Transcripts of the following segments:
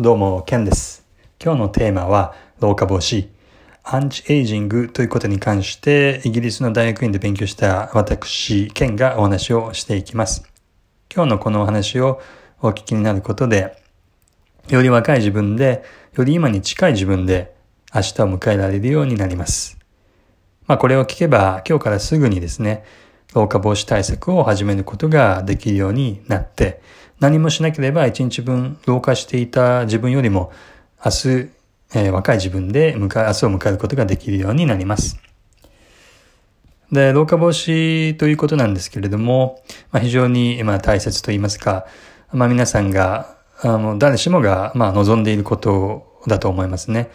どうも、ケンです。今日のテーマは老化防止、アンチエイジングということに関してイギリスの大学院で勉強した私、ケンがお話をしていきます。今日のこのお話をお聞きになることで、より若い自分で、より今に近い自分で明日を迎えられるようになります。これを聞けば今日からすぐにですね、老化防止対策を始めることができるようになって、何もしなければ1日分老化していた自分よりも明日、若い自分で明日を迎えることができるようになります。で、老化防止ということなんですけれども、非常に大切と言いますか、皆さんが誰しもが望んでいることだと思いますね。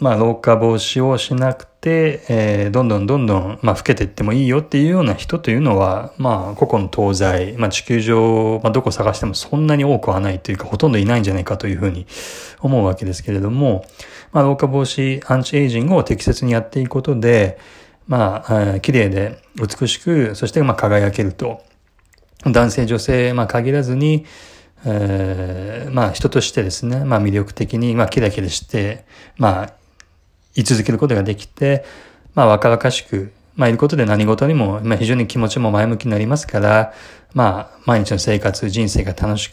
老化防止をしなくて、どんどん老けていってもいいよっていうような人というのは、古今東西、地球上、どこ探してもそんなに多くはないというか、ほとんどいないんじゃないかというふうに思うわけですけれども、老化防止、アンチエイジングを適切にやっていくことで、綺麗で美しく、そして輝けると。男性、女性、限らずに、人としてですね、魅力的に、キラキラして、居続けることができて、若々しく、いることで何事にも、非常に気持ちも前向きになりますから、毎日の生活、人生が楽し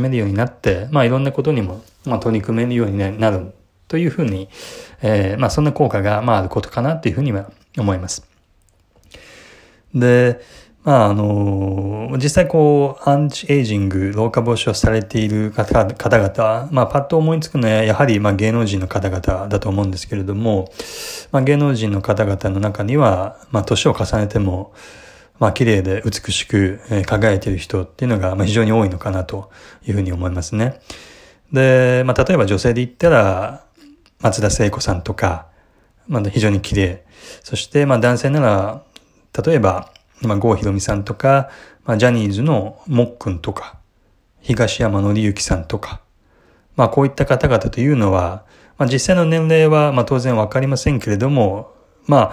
めるようになって、いろんなことにも、取り組めるようになるというふうに、そんな効果が、あることかなというふうには思います。で、実際アンチエイジング、老化防止をされている方々、パッと思いつくのはやはり、芸能人の方々だと思うんですけれども、芸能人の方々の中には、年を重ねても、綺麗で美しく輝いている人っていうのが、非常に多いのかなというふうに思いますね。で、例えば女性で言ったら、松田聖子さんとか、非常に綺麗。そして、男性なら、例えば、郷ひろみさんとか、ジャニーズのもっくんとか、東山紀之さんとか、こういった方々というのは、実際の年齢は、当然わかりませんけれども、こ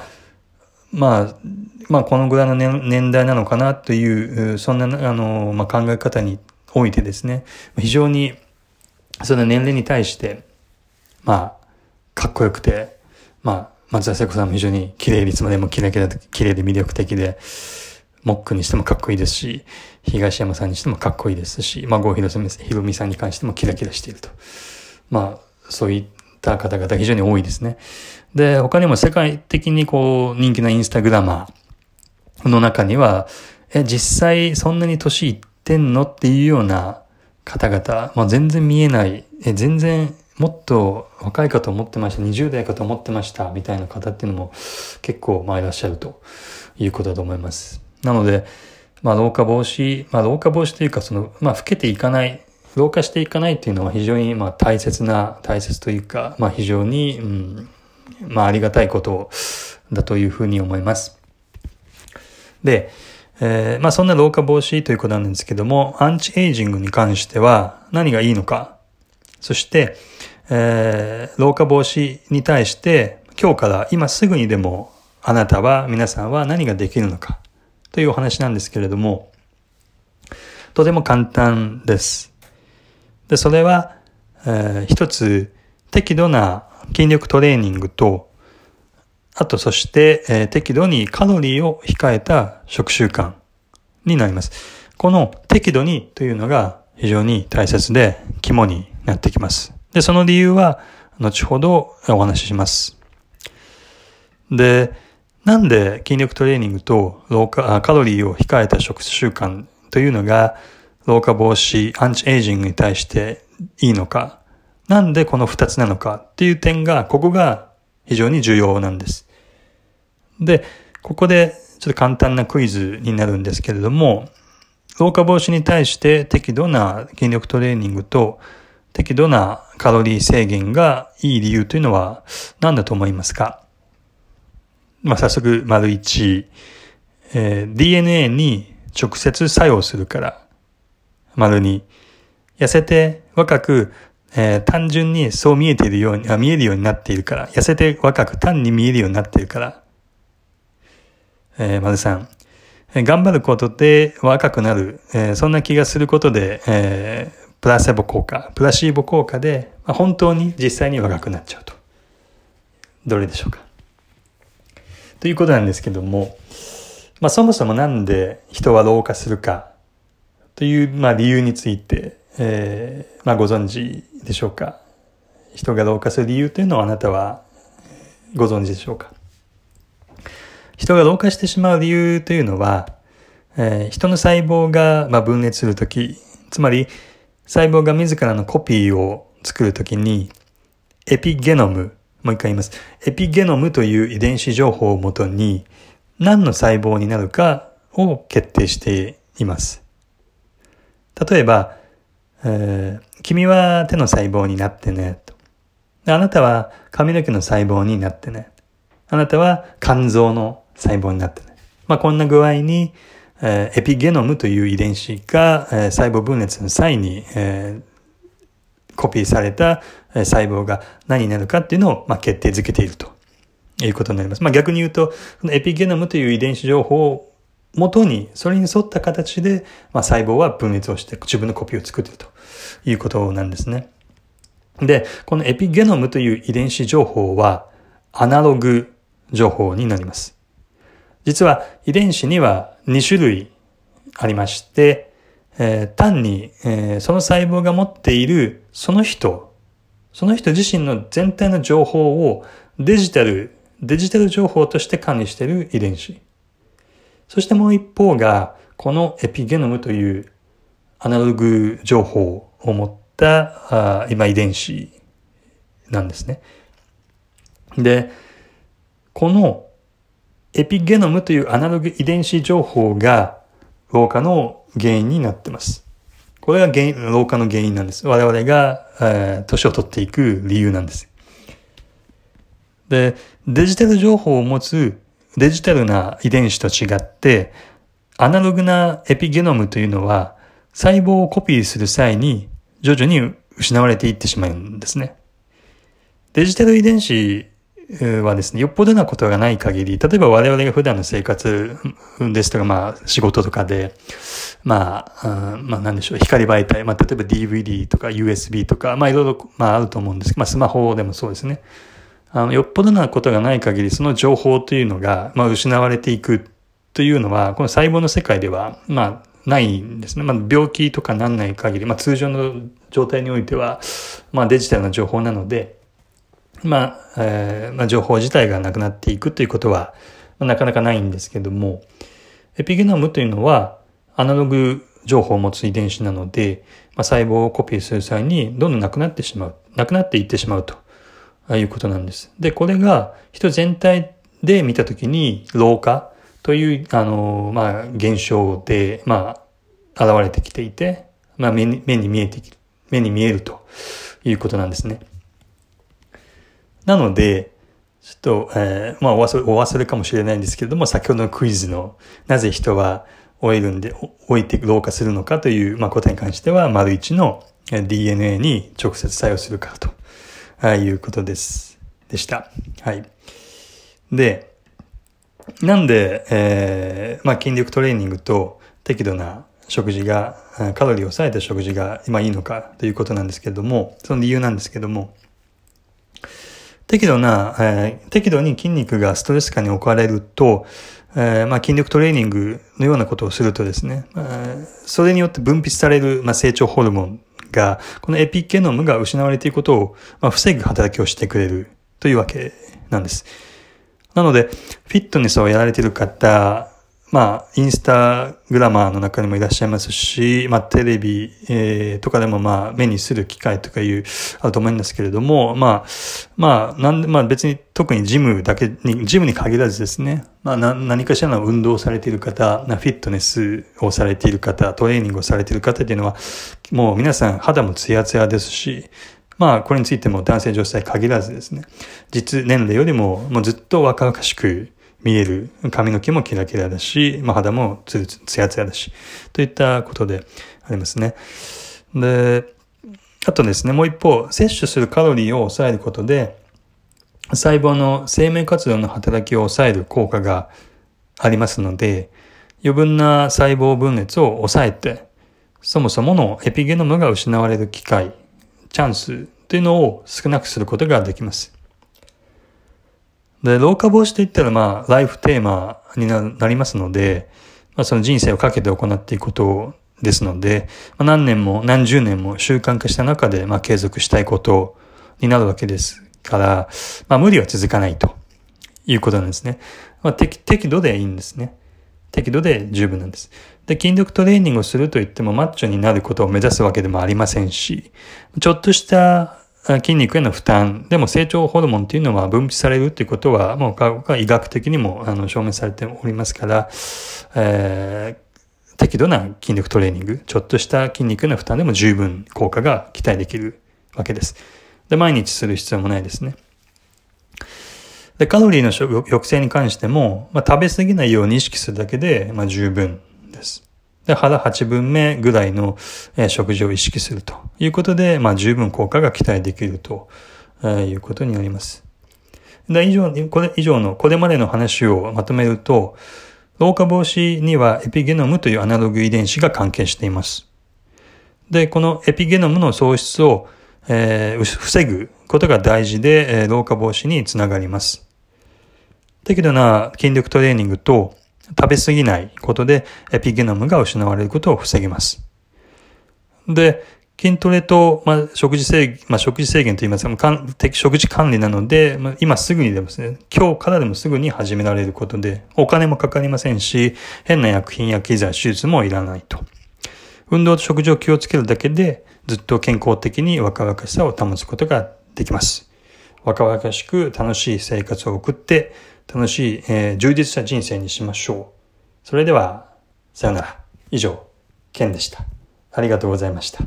のぐらいの年代なのかなという、そんな、考え方においてですね、非常に、その年齢に対して、かっこよくて、松田聖子さんも非常に綺麗でいつまでも綺麗で魅力的で、モックにしてもかっこいいですし、東山さんにしてもかっこいいですし、郷ひろみさんに関してもキラキラしていると。そういった方々が非常に多いですね。で、他にも世界的に人気なインスタグラマーの中には、実際そんなに年いってんのっていうような方々、全然見えない、全然もっと若いかと思ってました、20代かと思ってました、みたいな方っていうのも結構いらっしゃるということだと思います。なので、老化防止というか、老けていかない、老化していかないというのは非常に大切というか、非常に、ありがたいことだというふうに思います。で、そんな老化防止ということなんですけども、アンチエイジングに関しては何がいいのか、そして、老化防止に対して今日から今すぐにでも皆さんは何ができるのかというお話なんですけれども、とても簡単です。で、それは、一つ適度な筋力トレーニングと、そして、適度にカロリーを控えた食習慣になります。この適度にというのが非常に大切で肝になってきます。で、その理由は後ほどお話しします。で、なんで筋力トレーニングとカロリーを控えた食習慣というのが老化防止、アンチエイジングに対していいのか、なんでこの2つなのかっていう点が、ここが非常に重要なんです。で、ここでちょっと簡単なクイズになるんですけれども、老化防止に対して適度な筋力トレーニングと適度なカロリー制限がいい理由というのは何だと思いますか？早速、1、DNA に直接作用するから。2、痩せて若く、単純にそう見えるようになっているから。痩せて若く単に見えるようになっているから。3、頑張ることで若くなる。そんな気がすることで、プラシーボ効果で、本当に実際に若くなっちゃうと。どれでしょうかということなんですけども、そもそもなんで人は老化するかという、理由について、ご存知でしょうか。人が老化する理由というのをあなたはご存知でしょうか。人が老化してしまう理由というのは、人の細胞が分裂するとき、つまり細胞が自らのコピーを作るときに、エピゲノム、もう一回言います。エピゲノムという遺伝子情報をもとに、何の細胞になるかを決定しています。例えば、君は手の細胞になってねと。あなたは髪の毛の細胞になってね。あなたは肝臓の細胞になってね。こんな具合に、エピゲノムという遺伝子が、細胞分裂の際に、コピーされた細胞が何になるかっていうのを決定づけているということになります。逆に言うと、エピゲノムという遺伝子情報を元に、それに沿った形で細胞は分裂をして自分のコピーを作っているということなんですね。で、このエピゲノムという遺伝子情報はアナログ情報になります。実は遺伝子には2種類ありまして、単に、その細胞が持っているその人自身の全体の情報をデジタル情報として管理している遺伝子。そしてもう一方が、このエピゲノムというアナログ情報を持った遺伝子なんですね。で、このエピゲノムというアナログ遺伝子情報が老化の原因になってます。これが老化の原因なんです。我々が、年を取っていく理由なんです。で、デジタル情報を持つデジタルな遺伝子と違って、アナログなエピゲノムというのは、細胞をコピーする際に徐々に失われていってしまうんですね。デジタル遺伝子はですね、よっぽどなことがない限り、例えば我々が普段の生活ですとか、仕事とかで、光媒体、例えば DVD とか USB とか、いろいろ、あると思うんですけど、スマホでもそうですね。よっぽどなことがない限り、その情報というのが、失われていくというのは、この細胞の世界では、ないんですね。病気とかなんない限り、通常の状態においては、デジタルな情報なので、情報自体がなくなっていくということは、なかなかないんですけども、エピゲノムというのはアナログ情報を持つ遺伝子なので、細胞をコピーする際にどんどんなくなっていってしまうということなんです。で、これが人全体で見たときに老化という、現象で、現れてきていて、目に見えるということなんですね。なので、ちょっと、お忘れかもしれないんですけれども、先ほどのクイズの、なぜ人は老いて老化するのかという、答えに関しては、1の DNA に直接作用するかということでした。はい。で、なんで、筋力トレーニングと適度な食事が、カロリーを抑えた食事が今いいのかということなんですけれども、その理由なんですけれども、適度に筋肉がストレス下に置かれると、筋力トレーニングのようなことをするとですね、それによって分泌される、成長ホルモンが、このエピゲノムが失われていくことを、防ぐ働きをしてくれるというわけなんです。なので、フィットネスをやられている方、インスタグラマーの中にもいらっしゃいますし、テレビ、とかでも目にする機会とかあると思うんですけれども、別に特にジムに限らずですね、何かしらの運動をされている方、フィットネスをされている方、トレーニングをされている方っていうのは、もう皆さん肌もツヤツヤですし、これについても男性女性限らずですね、実年齢よりもずっと若々しく、見える。髪の毛もキラキラだし、肌もツヤツヤだし、といったことでありますね。で、あとですね、もう一方、摂取するカロリーを抑えることで、細胞の生命活動の働きを抑える効果がありますので、余分な細胞分裂を抑えて、そもそものエピゲノムが失われる機会、チャンスというのを少なくすることができます。で、老化防止といったらライフテーマになりますので、その人生をかけて行っていくことですので、何年も何十年も習慣化した中で継続したいことになるわけですから、無理は続かないということなんですね。適度でいいんですね。適度で十分なんです。で、筋力トレーニングをするといってもマッチョになることを目指すわけでもありませんし、ちょっとした筋肉への負担でも成長ホルモンというのは分泌されるということはもう医学的にも証明されておりますから、適度な筋力トレーニング、ちょっとした筋肉への負担でも十分効果が期待できるわけです。で、毎日する必要もないですね。で、カロリーの抑制に関しても、食べ過ぎないように意識するだけで、十分です。で、腹8分目ぐらいの、食事を意識するということで、十分効果が期待できると、いうことになります。で、これまでの話をまとめると、老化防止にはエピゲノムというアナログ遺伝子が関係しています。で、このエピゲノムの喪失を、防ぐことが大事で、老化防止につながります。適度な筋力トレーニングと食べ過ぎないことでエピゲノムが失われることを防ぎます。で、筋トレと、食事制限といいますか、食事管理なので、今すぐにでもですね、今日からでもすぐに始められることで、お金もかかりませんし、変な薬品や機材、手術もいらないと。運動と食事を気をつけるだけで、ずっと健康的に若々しさを保つことができます。若々しく楽しい生活を送って、楽しい、充実した人生にしましょう。それでは、さよなら。以上、ケンでした。ありがとうございました。